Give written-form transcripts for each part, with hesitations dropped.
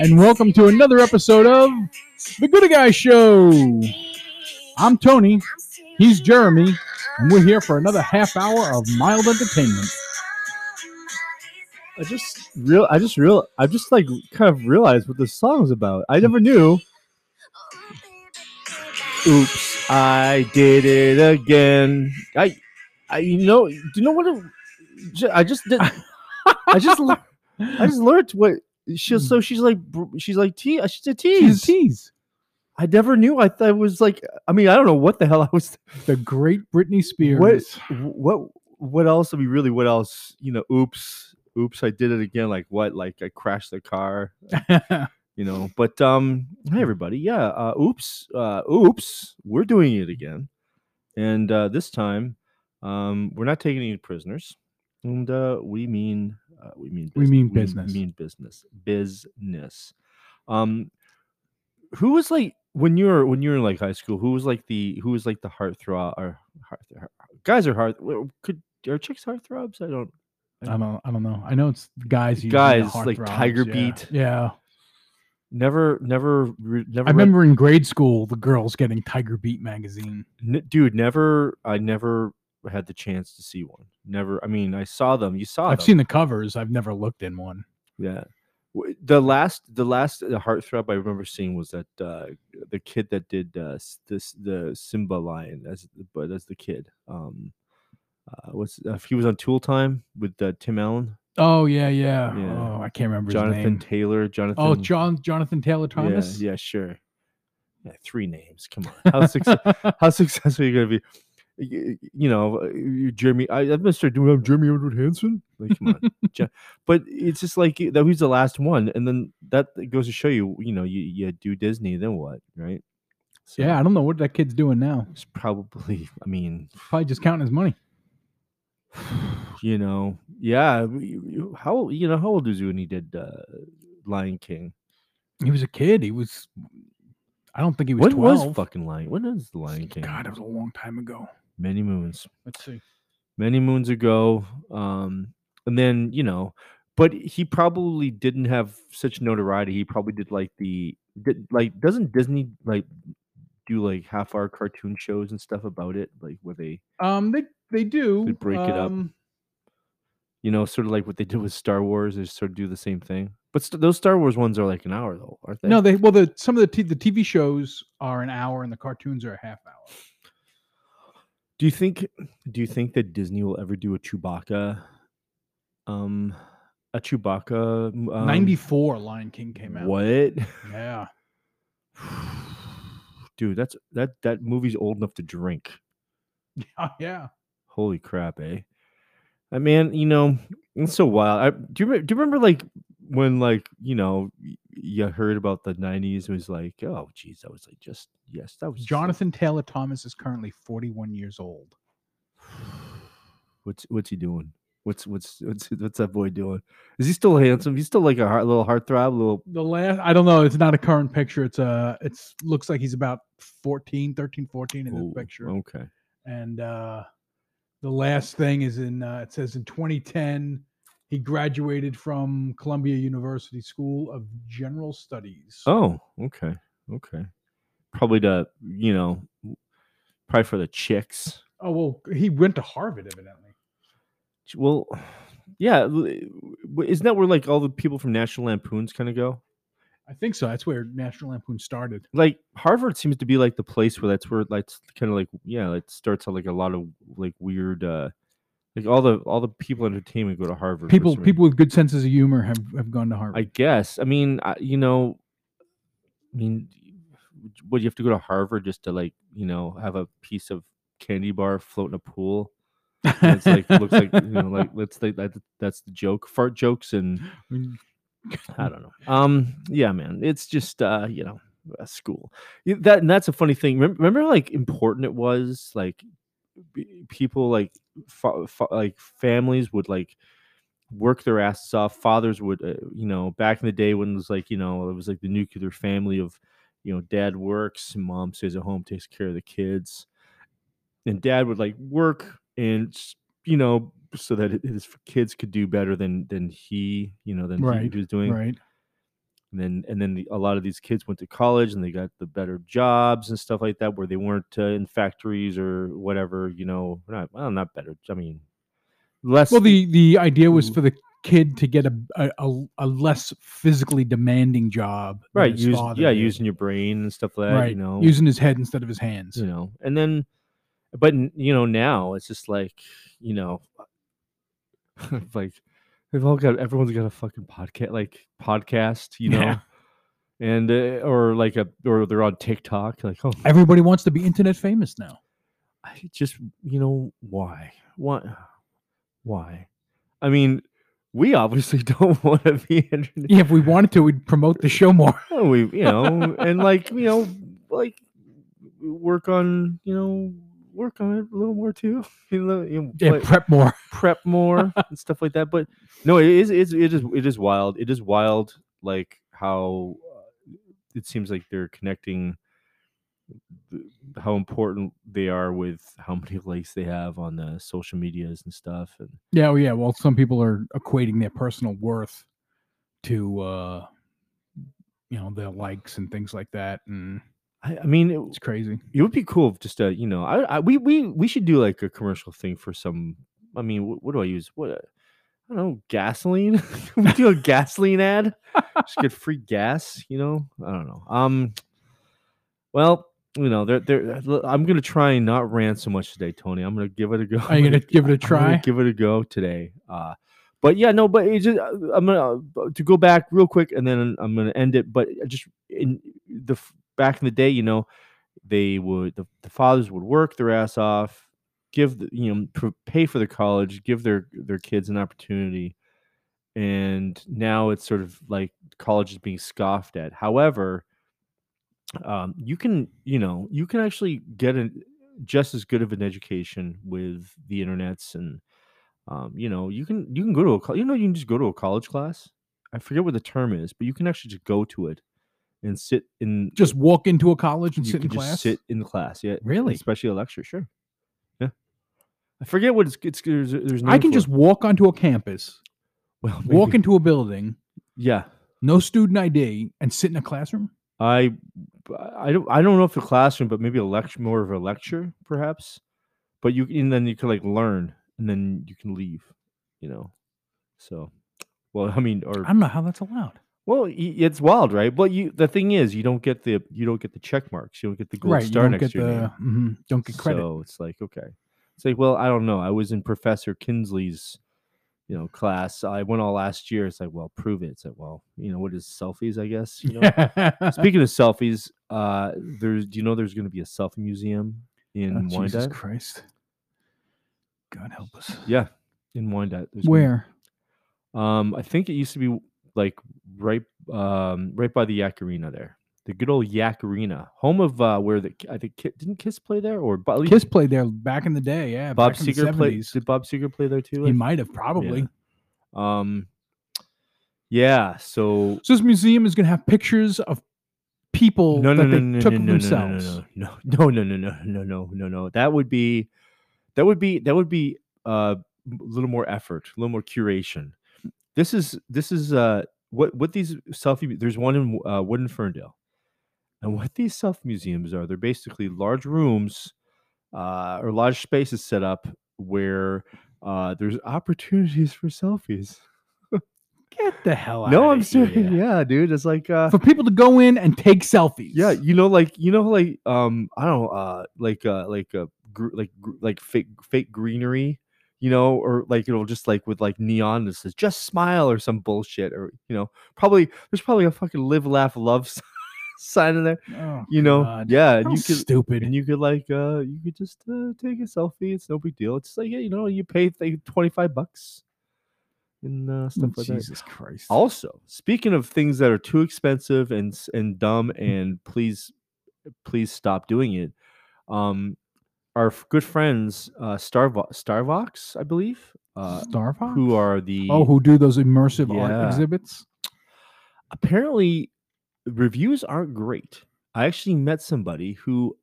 and welcome to another episode of The Gooder Guys Show. I'm Tony, he's Jeremy, and we're here for another half hour of mild entertainment. I just realized what this song's about. I never knew. Oops. I did it again. I just learned what she was, so she's a tease. I never knew. I thought it was like, I mean, I don't know what the hell I was. The great Britney Spears. What else? I mean, really, what else? You know, oops, I did it again. Like what? Like I crashed the car. You know, but hi everybody. Yeah, oops, we're doing it again, and this time, we're not taking any prisoners, and we mean business. Who was like when you were in like high school? Who was like the heartthrob or guys are heart? Are chicks heartthrobs? I don't know. I know it's guys like Tiger Beat. Yeah. Never. I remember in grade school, the girls getting Tiger Beat magazine. I never had the chance to see one. Never. I mean, I saw them. I've seen the covers. I've never looked in one. Yeah. The last heartthrob I remember seeing was that the kid that did the Simba lion. That's the kid. He was on Tool Time with Tim Allen. Oh yeah. Oh, I can't remember his name. Jonathan Taylor Thomas. Yeah, sure. Yeah, three names. Come on, how successful are you gonna be? You know, Jeremy. Do we have Jeremy Edward Hansen? Like, come on. But it's just like that. Who's the last one? And then that goes to show you. You know, you do Disney. Then what? Right. So, yeah, I don't know what that kid's doing now. It's probably. I mean, probably just counting his money. You know, yeah. How old was he when he did Lion King? He was a kid. I don't think he was. When 12. When was fucking Lion? When is the Lion King? God, it was a long time ago. Many moons. Let's see. Many moons ago. And then you know, but he probably didn't have such notoriety. He probably did doesn't Disney do half-hour cartoon shows and stuff about it, like where they they do. They break it up. You know, sort of like what they did with Star Wars, they sort of do the same thing. But those Star Wars ones are like an hour, though, aren't they? No, some of the TV shows are an hour, and the cartoons are a half hour. Do you think that Disney will ever do a Chewbacca? A Chewbacca. 94 Lion King came out. What? Yeah. Dude, that movie's old enough to drink. Yeah. Holy crap, eh? I mean, you know, it's so wild. Do you remember when you know, you heard about the 90s? It was like, oh, geez, that was Jonathan Taylor Thomas is currently 41 years old. What's he doing? What's that boy doing? Is he still handsome? He's still like a little heartthrob, I don't know. It's not a current picture. It's looks like he's about 13, 14 in the picture. Okay. And, the last thing is it says in 2010, he graduated from Columbia University School of General Studies. Oh, okay. Probably for the chicks. Oh, well, he went to Harvard, evidently. Well, yeah. Isn't that where all the people from National Lampoons kind of go? I think so. That's where National Lampoon started. Harvard seems to be the place where that's where it starts out a lot of weird all the people in entertainment go to Harvard. People with good senses of humor have gone to Harvard. I guess. I mean, would you have to go to Harvard just to have a piece of candy bar float in a pool? It's looks like that's the joke. Fart jokes and I don't know. Yeah, man, it's just you know, school. And that's a funny thing. Remember how, like, important it was, like people like families would like work their asses off. Fathers would, you know, back in the day when it was like, you know, it was like the nuclear family of, you know, dad works, mom stays at home, takes care of the kids, and dad would like work and, you know, so that his kids could do better than he, you know, than he was doing. Right. And then a lot of these kids went to college and they got the better jobs and stuff like that, where they weren't in factories or whatever, you know, not better. I mean, less. Well, the idea was for the kid to get a less physically demanding job. Right. Using your brain and stuff like that, right. You know, using his head instead of his hands, you know, and then, but you know, now it's just like, you know, like everyone's got a fucking podcast, you know, and or they're on TikTok. Like, oh, everybody wants to be internet famous now. I just, you know, why? I mean, we obviously don't want to be internet. Yeah, if we wanted to, we'd promote the show more. And like, you know, like work on it a little more too. Prep more and stuff like that. But no, it is wild. It is wild, like how it seems like they're connecting how important they are with how many likes they have on the social medias and stuff. And yeah. Well, some people are equating their personal worth to you know, their likes and things like that. And I mean, it's crazy. It would be cool if just you know, we should do like a commercial thing for some. I mean, what do I use? I don't know, gasoline. We do a gasoline ad. Just get free gas. You know, I don't know. Well, you know, I'm gonna try and not rant so much today, Tony. I'm gonna give it a go. Are you gonna give it a try? Give it a go today. But yeah, no. But it's just, I'm gonna to go back real quick, and then I'm gonna end it. But just in the. Back in the day, you know, they would the fathers would work their ass off, pay for the college, give their kids an opportunity, and now it's sort of like college is being scoffed at. However, you can actually get just as good of an education with the internets, and you know, you can go to you can just go to a college class. I forget what the term is, but you can actually just go to it. And walk into a college and sit in class. Yeah, really, especially a lecture. Sure, yeah. I forget what it's. There's no. I can just walk onto a campus. Well, maybe. Walk into a building. Yeah, no student ID, and sit in a classroom. I don't know if a classroom, but maybe a lecture, more of a lecture, perhaps. But then you can like learn, and then you can leave. You know, so well. I mean, I don't know how that's allowed. Well, it's wild, right? But the thing is, you don't get the check marks, you don't get the gold star next to your name. Mm-hmm, don't get credit. So it's like, okay, it's like, well, I don't know. I was in Professor Kinsley's, you know, class. I went all last year. It's like, well, prove it. It's like, well, you know, what is selfies? I guess. You know? Speaking of selfies, there's going to be a selfie museum in Wyandotte? Jesus Christ! God help us. Yeah, in Wyandotte. Where? I think it used to be. Like right by the Yak Arena there, the good old Yak Arena, home of where didn't Kiss play there, or Kiss played there back in the day. Yeah, Bob Seger played. Did Bob Seger play there too? He might have probably. Yeah. Yeah. So this museum is going to have pictures of people that they took themselves. No. That would be a little more effort, a little more curation. This is what these selfie. There's one in Wood Ferndale, and what these selfie museums are, they're basically large rooms or large spaces set up where there's opportunities for selfies. Get the hell out! No, I'm serious. Yeah, dude, it's like for people to go in and take selfies. Yeah, I don't know, like fake greenery. You know, or like it'll just like with like neon that says "just smile" or some bullshit, or you know, there's probably a fucking "live, laugh, love" sign in there. Oh, you know, God. Yeah, and you could just take a selfie. It's no big deal. It's like, yeah, you know, you pay $25, and stuff like that. Jesus Christ. Also, speaking of things that are too expensive and dumb, and please stop doing it. Our good friends, Starvox, I believe. Starvox? Who are the... Oh, who do those immersive art exhibits? Apparently, reviews aren't great. I actually met somebody who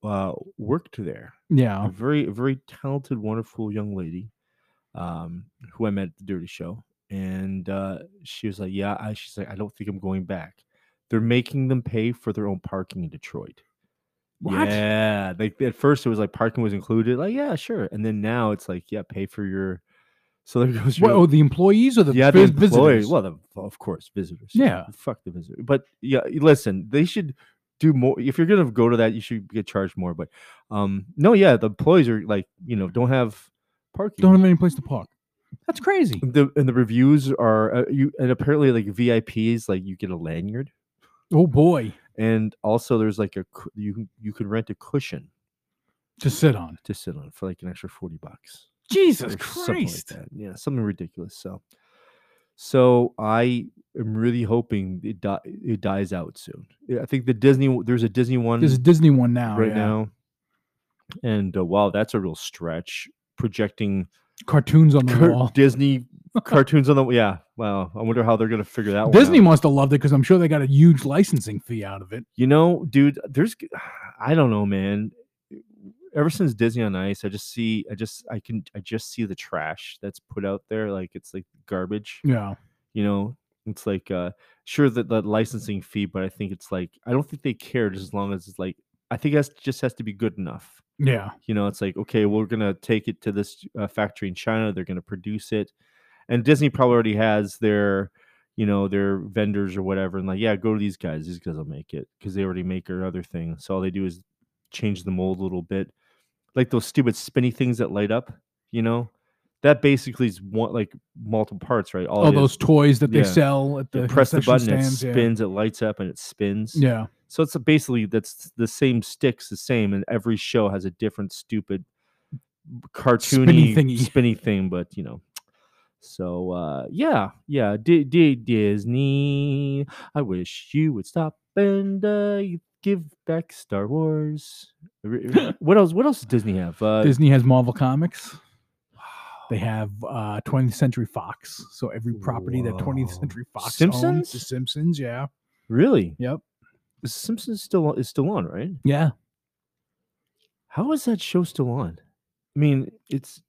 worked there. Yeah. A very, very talented, wonderful young lady who I met at the Dirty Show. And she was like, yeah, she's like, I don't think I'm going back. They're making them pay for their own parking in Detroit. What? Yeah. Like at first it was like parking was included. Like, yeah, sure. And then now it's like, yeah, pay for your... So there goes your... Well, the employees or the visitors? Well, of course, visitors. Yeah. Fuck the visitors. But yeah, listen, they should... do more. If you're gonna go to that, you should get charged more. But no, yeah, the employees are like, don't have parking, don't have any place to park. That's crazy. And the reviews are apparently like VIPs, like you get a lanyard. Oh boy! And also there's like you could rent a cushion to sit on for like an extra $40. Jesus Christ! Something like that. Yeah, something ridiculous. So I am really hoping it dies out soon. I think there's a Disney one. There's a Disney one now. Right now. And wow, that's a real stretch. Projecting cartoons on the wall. Disney cartoons on the wall. Yeah. Wow. I wonder how they're going to figure that one out. Disney must have loved it because I'm sure they got a huge licensing fee out of it. Dude, I don't know, man. Ever since Disney on Ice, I just see the trash that's put out there. Like it's like garbage. Yeah. It's like sure that the licensing fee, but I think it's like I don't think they care, just as long as it's like I think that just has to be good enough. Yeah. It's like, okay, we're gonna take it to this factory in China. They're gonna produce it, and Disney probably already has their their vendors or whatever, and like, yeah, go to these guys. These guys will make it because they already make our other thing. So all they do is change the mold a little bit. Like those stupid spinny things that light up, that basically is one, like multiple parts, right? All those toys that they sell at the press the button, stands, it spins, it lights up, and it spins. Yeah. So it's basically that's the same sticks, the same, and every show has a different stupid cartoony spinny thing. But so yeah, Disney, I wish you would stop and give back Star Wars. What else does Disney have? Disney has Marvel Comics. Wow. They have 20th Century Fox. So every property that 20th Century Fox owns. The Simpsons, yeah. Really? Yep. The Simpsons is still on, right? Yeah. How is that show still on? I mean, it's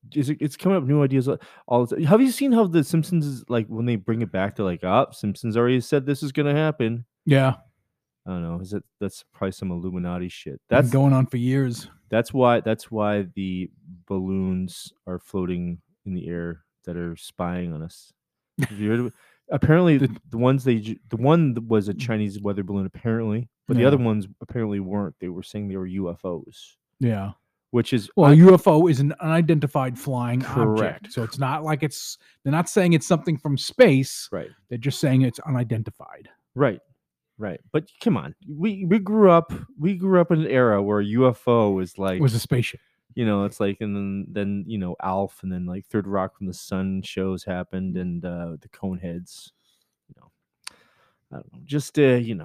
coming up with new ideas all the time. Have you seen how the Simpsons is like when they bring it back? They're like, Simpsons already said this is gonna happen. Yeah. I don't know. That's probably some Illuminati shit. That's been going on for years. That's why the balloons are floating in the air that are spying on us. Apparently, the one was a Chinese weather balloon. Apparently, but the other ones apparently weren't. They were saying they were UFOs. Yeah, which is a UFO is an unidentified flying object. So it's not like they're not saying it's something from space. Right. They're just saying it's unidentified. Right. Right, but come on, we grew up in an era where UFO is like was a spaceship. It's like, and then ALF, and then like Third Rock from the Sun shows happened, and the Coneheads. I don't know, just Dirty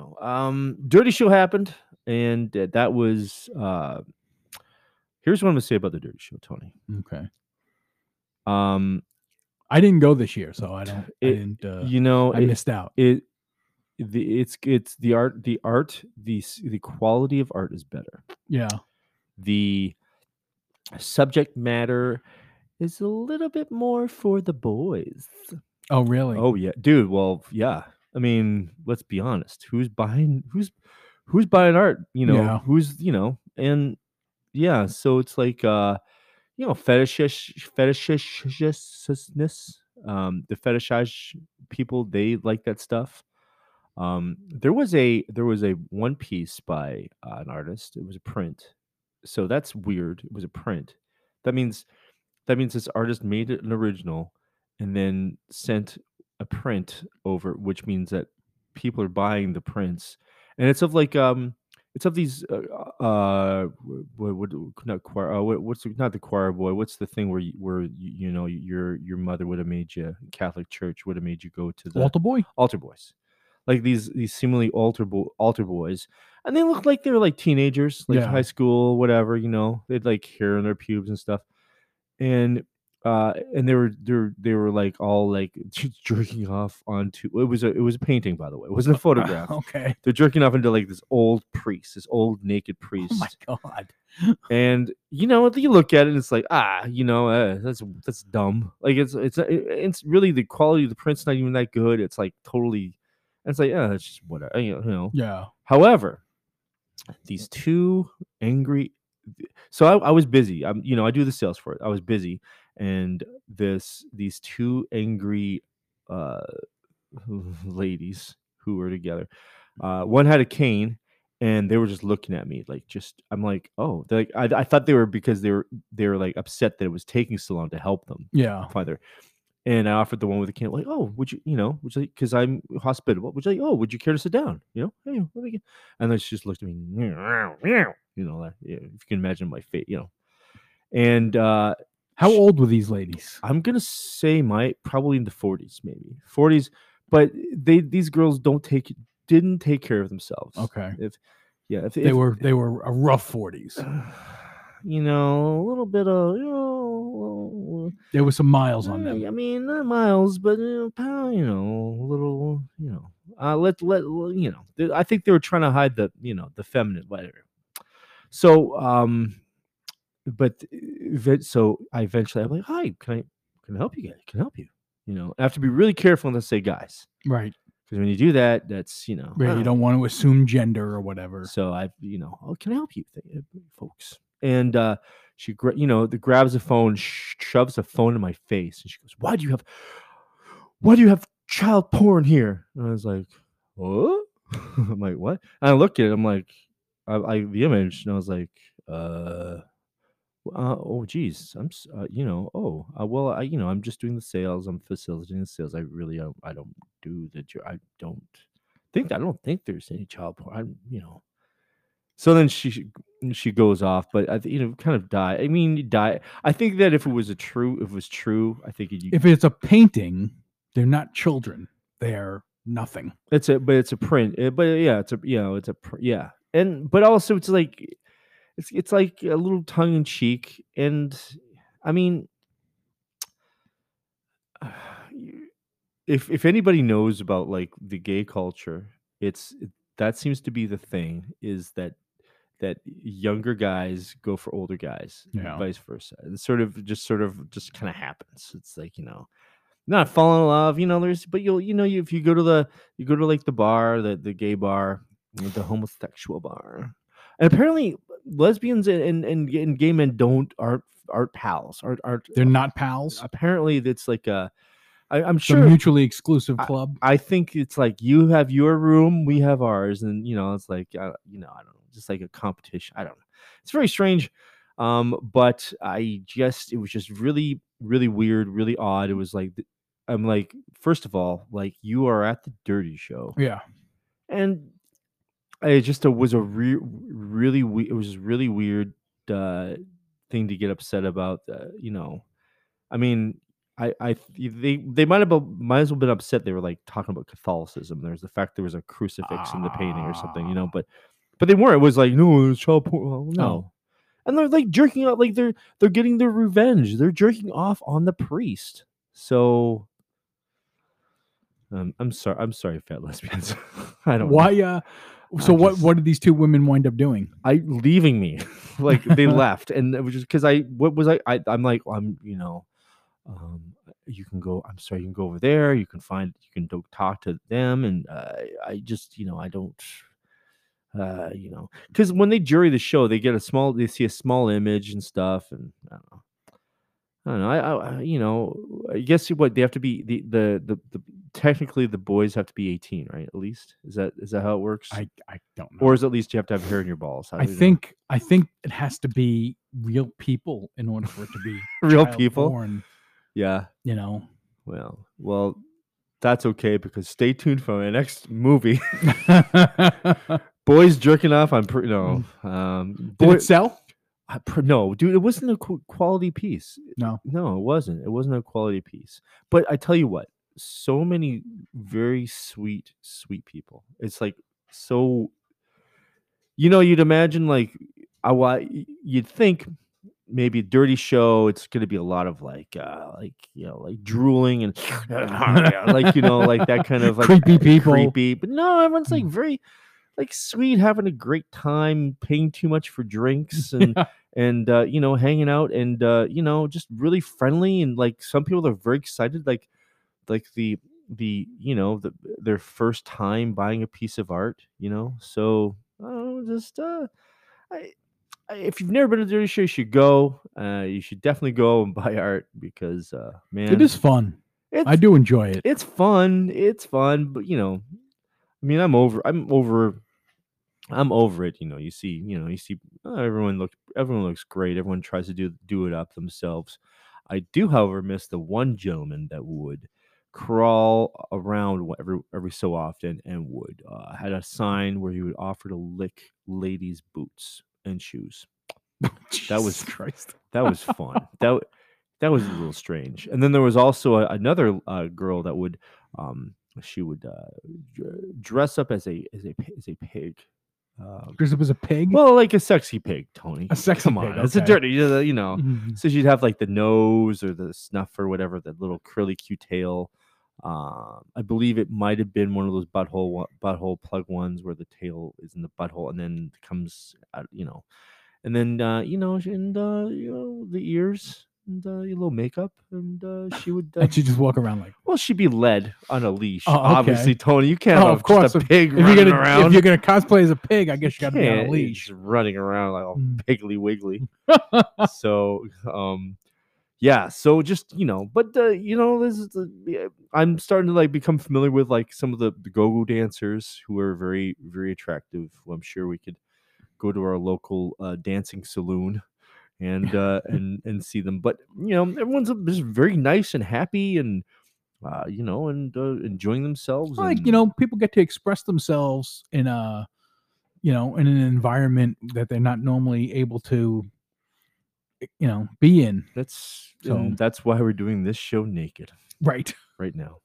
Show happened, and that was. Here's what I'm gonna say about the Dirty Show, Tony. Okay. I didn't go this year, so I don't. I missed out. It's the quality of art is better. Yeah. The subject matter is a little bit more for the boys. Oh, really? Oh, yeah. Dude, well, yeah. I mean, let's be honest. Who's buying art? And yeah, so it's like fetishishness. The fetishized people, they like that stuff. There was a one piece by an artist. It was a print, so that's weird. It was a print. That means this artist made it an original, and then sent a print over, which means that people are buying the prints, and it's of like It's of these not the choir boy. What's the thing where your mother would have made you, Catholic Church would have made you go to the altar boys, like these seemingly altar boys, and they looked like they were like teenagers, like high school, whatever. You know, they'd like hair in their pubes and stuff, and they were like all like jerking off onto it was a painting, by the way. It wasn't a photograph. Okay. They're jerking off into like this old naked priest. Oh my God. And you know, you look at it and it's like, that's dumb. Like it's really the quality of the print's not even that good. It's like totally, it's like, it's just whatever, you know. Yeah. However, these two angry, so I was busy. I do the sales for it. I was busy. And these two angry ladies who were together, one had a cane, and they were just looking at me like, just, I'm like, oh, they're like, I thought they were, because they were like upset that it was taking so long to help them. Yeah. And I offered the one with the cane, like, oh, would you, because I'm hospitable, would you care to sit down? You know, hey, let me get... And then she just looked at me, if you can imagine my fate, you know, and how old were these ladies? I'm going to say probably in the 40s, maybe 40s. But these girls didn't take care of themselves. Okay. They were a rough 40s. A little bit of, there were some miles on them. I mean, not miles, but, a little, I think they were trying to hide the feminine letter. So, I'm like, hi, can I help you guys? Can I help you? I have to be really careful not to say guys. Right. Because when you do that, that's, you don't want to assume gender or whatever. So can I help you, folks? And she, grabs a phone, shoves a phone in my face. And she goes, why do you have child porn here? And I was like, what? I'm like, what? And I looked at it. I'm like, I the image. And I was like, I'm just doing the sales. I'm facilitating the sales. I don't think there's any child porn. So then she goes off, but kind of die. I mean, you die. I think that if it was true, I think if it's a painting, they're not children. They're nothing. It's a print. But also it's like. It's like a little tongue in cheek, and I mean, if anybody knows about like the gay culture, that seems to be the thing, is that younger guys go for older guys, and vice versa. It sort of kind of happens. It's like, not falling in love, but you'll if you go to like the bar, the gay bar, the homosexual bar. And apparently, lesbians and gay men aren't pals. They're not pals. Apparently, that's like I'm sure, a mutually exclusive club. I think it's like, you have your room, we have ours, and it's like I don't know, just like a competition. I don't know. It's very strange. But it was just really, really weird, really odd. It was like, I'm like, first of all, like, you are at the Dirty Show. Yeah, and. It just was a really weird. It was a really weird thing to get upset about. I mean, they might as well been upset. They were like talking about Catholicism. There's the fact there was a crucifix in the painting or something, But they weren't. It was like, no, it was child porn. Well, no, and they're like jerking out. Like they're getting their revenge. They're jerking off on the priest. So. I'm sorry, fat lesbians. I don't. Why? What did these two women wind up doing? Leaving me, like they left, and it was just because you can go. I'm sorry, you can go over there. You can talk to them, and because when they jury the show, they see a small image and stuff, and I don't know. I guess what they have to be, the technically the boys have to be 18, right? At least is that how it works? I don't know. Or is at least you have to have hair in your balls? I think it has to be real people in order for it to be real people. Born, yeah, Well, that's okay, because stay tuned for my next movie. Boys jerking off on did it sell? No, dude, it wasn't a quality piece. No, it wasn't. It wasn't a quality piece. But I tell you what, so many very sweet, sweet people. It's like so. You know, you'd imagine like you'd think maybe a Dirty Show. It's going to be a lot of like drooling and like that kind of like creepy people. Creepy, but no, everyone's like very. Like sweet, having a great time, paying too much for drinks and hanging out and just really friendly, and like some people are very excited, like their first time buying a piece of art, So I don't know, just if you've never been to the Dirty Show, you should go. You should definitely go and buy art because man, it is fun. I do enjoy it. It's fun, but I mean, I'm over it. You see, everyone looks great. Everyone tries to do it up themselves. I do, however, miss the one gentleman that would crawl around every so often and would had a sign where he would offer to lick ladies' boots and shoes. That was Christ. That was fun. That was a little strange. And then there was also another girl that would. She would dress up as a pig. Dress up as a pig? Well, like a sexy pig, Tony. A sexy pig. Okay. It's a dirty, Mm-hmm. So she'd have like the nose or the snuff or whatever, that little curly Q tail. I believe it might have been one of those butthole plug ones where the tail is in the butthole and then comes out, and then the ears. And a little makeup, and she would. And she just walk around like. Well, she'd be led on a leash. Oh, okay. Obviously, Tony, you can't have a pig running around. If you're gonna cosplay as a pig, I guess you gotta be on a leash, just running around like all piggly wiggly. So, yeah. So just I'm starting to like become familiar with like some of the go-go dancers who are very, very attractive. Well, I'm sure we could go to our local dancing saloon. And see them, but everyone's just very nice and happy, and enjoying themselves. Like people get to express themselves in a in an environment that they're not normally able to be in. That's why we're doing this show naked, right now.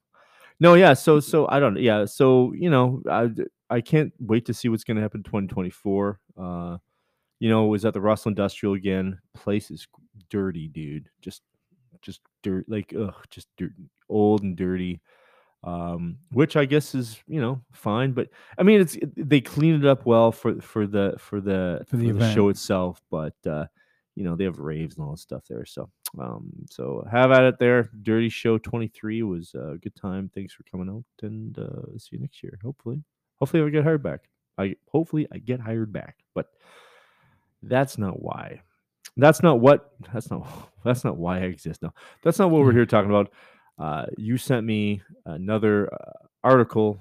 No, yeah. So I don't. Yeah. So I can't wait to see what's going to happen in 2024. It was at the Russell Industrial again. Place is dirty, dude. Just dirt, like just dirt, old and dirty. Which I guess is fine, but I mean they cleaned it up well for the show itself. But they have raves and all that stuff there. So so have at it there. Dirty Show 23 was a good time. Thanks for coming out, and see you next year. Hopefully I get hired back. I get hired back, but. That's not why. That's not why I exist. No, that's not what we're here talking about. You sent me another article.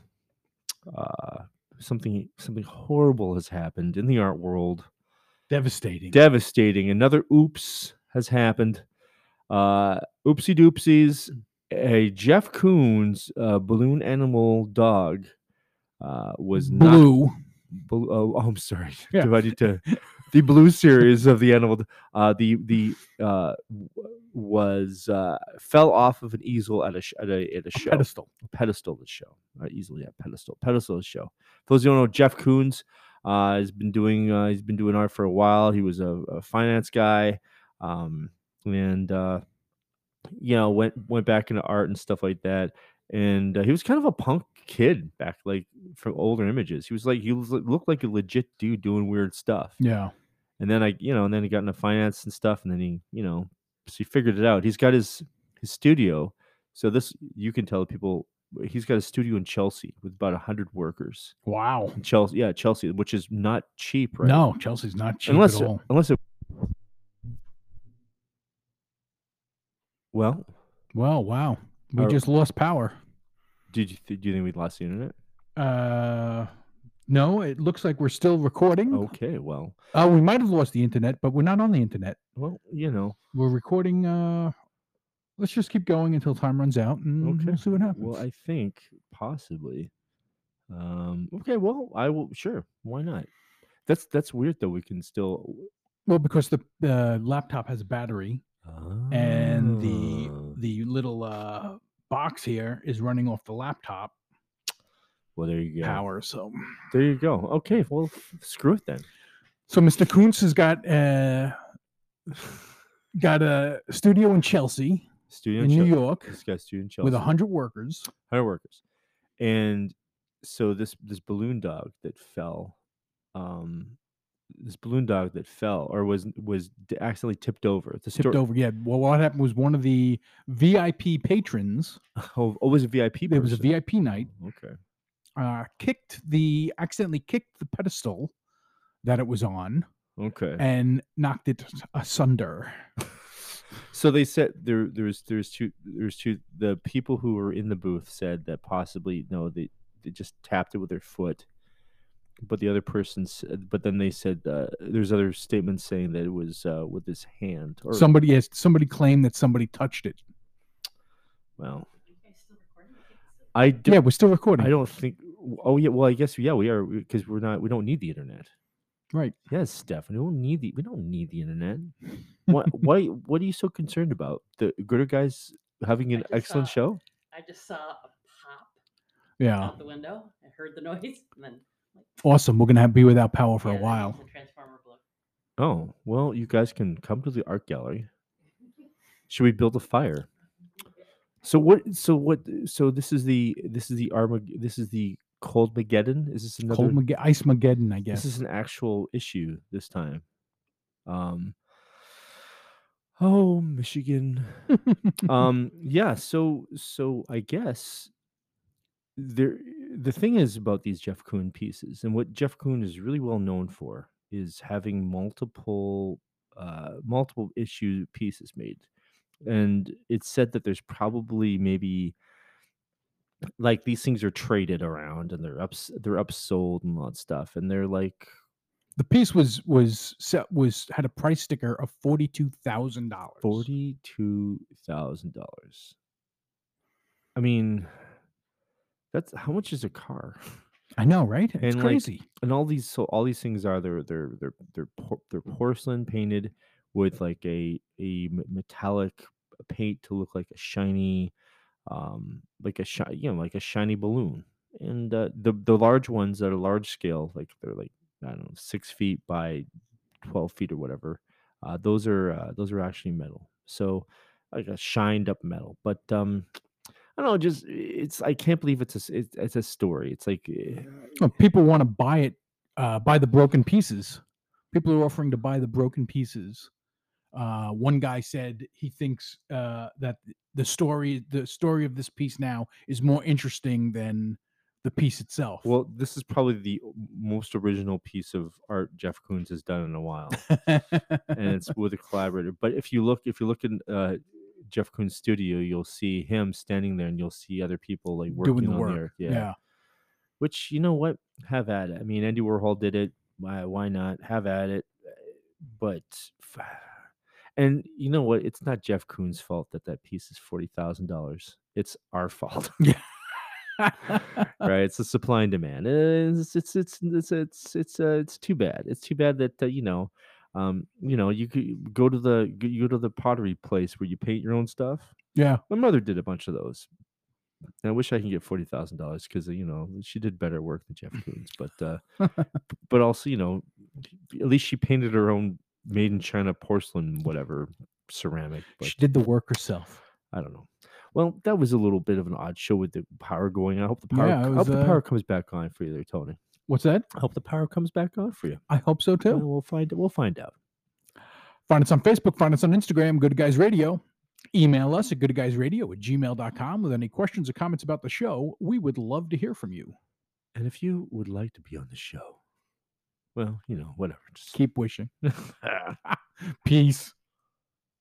Something horrible has happened in the art world. Devastating. Another oops has happened. Oopsie doopsies. A Jeff Koons balloon animal dog was blue. I'm sorry. Yeah. Divided to the blue series of the animal. Fell off of an easel at a show. Pedestal. The show. Easily at pedestal. Pedestal. The show. For those who don't know, Jeff Koons has been doing. He's been doing art for a while. He was a finance guy, went back into art and stuff like that. And he was kind of a punk kid back, like from older images. He looked like a legit dude doing weird stuff. Yeah. And then he got into finance and stuff. And then so he figured it out. He's got his studio. So this, you can tell people, he's got a studio in Chelsea with about 100 workers. Wow. Chelsea, which is not cheap, right? No, Chelsea's not cheap at all. Well, wow. We just lost power. Do you think we lost the internet? No, it looks like we're still recording. Okay, well. We might have lost the internet, but we're not on the internet. Well, We're recording. Let's just keep going until time runs out, and we'll see what happens. Well, I think possibly Okay, well, I will. Sure, why not? That's weird though. We can still. Well, because the laptop has a battery, and the little box here is running off the laptop. Well, there you go. Power. So there you go. Okay, well, screw it then. So Mr. Koons has got a studio in Chelsea, New York. He's got a studio in Chelsea with 100 workers. 100 workers, and so this balloon dog that fell. This balloon dog that fell or was accidentally tipped over. Tipped over, yeah. Well, what happened was one of the VIP patrons. Oh, it was a VIP. It was a VIP night. Okay. Accidentally kicked the pedestal that it was on. Okay. And knocked it asunder. So they said there's two. The people who were in the booth said that possibly no, they just tapped it with their foot. But the other person said, but then they said there's other statements saying that it was with his hand. Or somebody claimed that somebody touched it. Well, yeah, we're still recording. I don't think. Oh yeah, well I guess yeah we are because we're not. We don't need the internet. Right. Yes, Steph. We don't need the internet. What are you so concerned about? The Gooder Guys having an excellent show. I just saw a pop. Yeah. Out the window. I heard the noise and then. Awesome. We're going to be without power for a while. Oh, well, you guys can come to the art gallery. Should we build a fire? So this is the Coldmageddon? Is this another Icemageddon, I guess. This is an actual issue this time. Oh, Michigan. Yeah, so I guess the thing is about these Jeff Koons pieces, and what Jeff Koons is really well known for is having multiple issue pieces made, and it's said that there's probably maybe like these things are traded around and they're upsold and all that stuff, and they're like the piece had a price sticker of $42,000. $42,000. I mean. That's how much is a car? I know, right? It's crazy. And all these things are they're porcelain painted with like a metallic paint to look like a shiny, like a shiny balloon. And the large ones that are large scale, like they're like I don't know 6 feet by 12 feet or whatever. Those are actually metal. So like a shined up metal, but I don't know, just I can't believe it's a story. It's like people want to buy it, buy the broken pieces. People are offering to buy the broken pieces. One guy said he thinks that the story of this piece now is more interesting than the piece itself. Well, this is probably the most original piece of art Jeff Koons has done in a while, and it's with a collaborator. But if you look in. Jeff Koons studio, you'll see him standing there and you'll see other people like working on there. Yeah. Which, you know what? Have at it. I mean, Andy Warhol did it. Why not? Have at it. But, and you know what? It's not Jeff Koons' fault that piece is $40,000. It's our fault. Yeah. Right. It's a supply and demand. It's too bad. It's too bad that, you could go to the pottery place where you paint your own stuff. Yeah, my mother did a bunch of those. And I wish I could get $40,000 because she did better work than Jeff Koons. But but also at least she painted her own made in China porcelain, whatever ceramic. But she did the work herself. I don't know. Well, that was a little bit of an odd show with the power going. I hope the power comes back on for you there, Tony. What's that? I hope the power comes back on for you. I hope so too. We'll find out. Find us on Facebook. Find us on Instagram. Good Guys Radio. Email us at goodguysradio@gmail.com with any questions or comments about the show. We would love to hear from you. And if you would like to be on the show, well, whatever. Just keep wishing. Peace.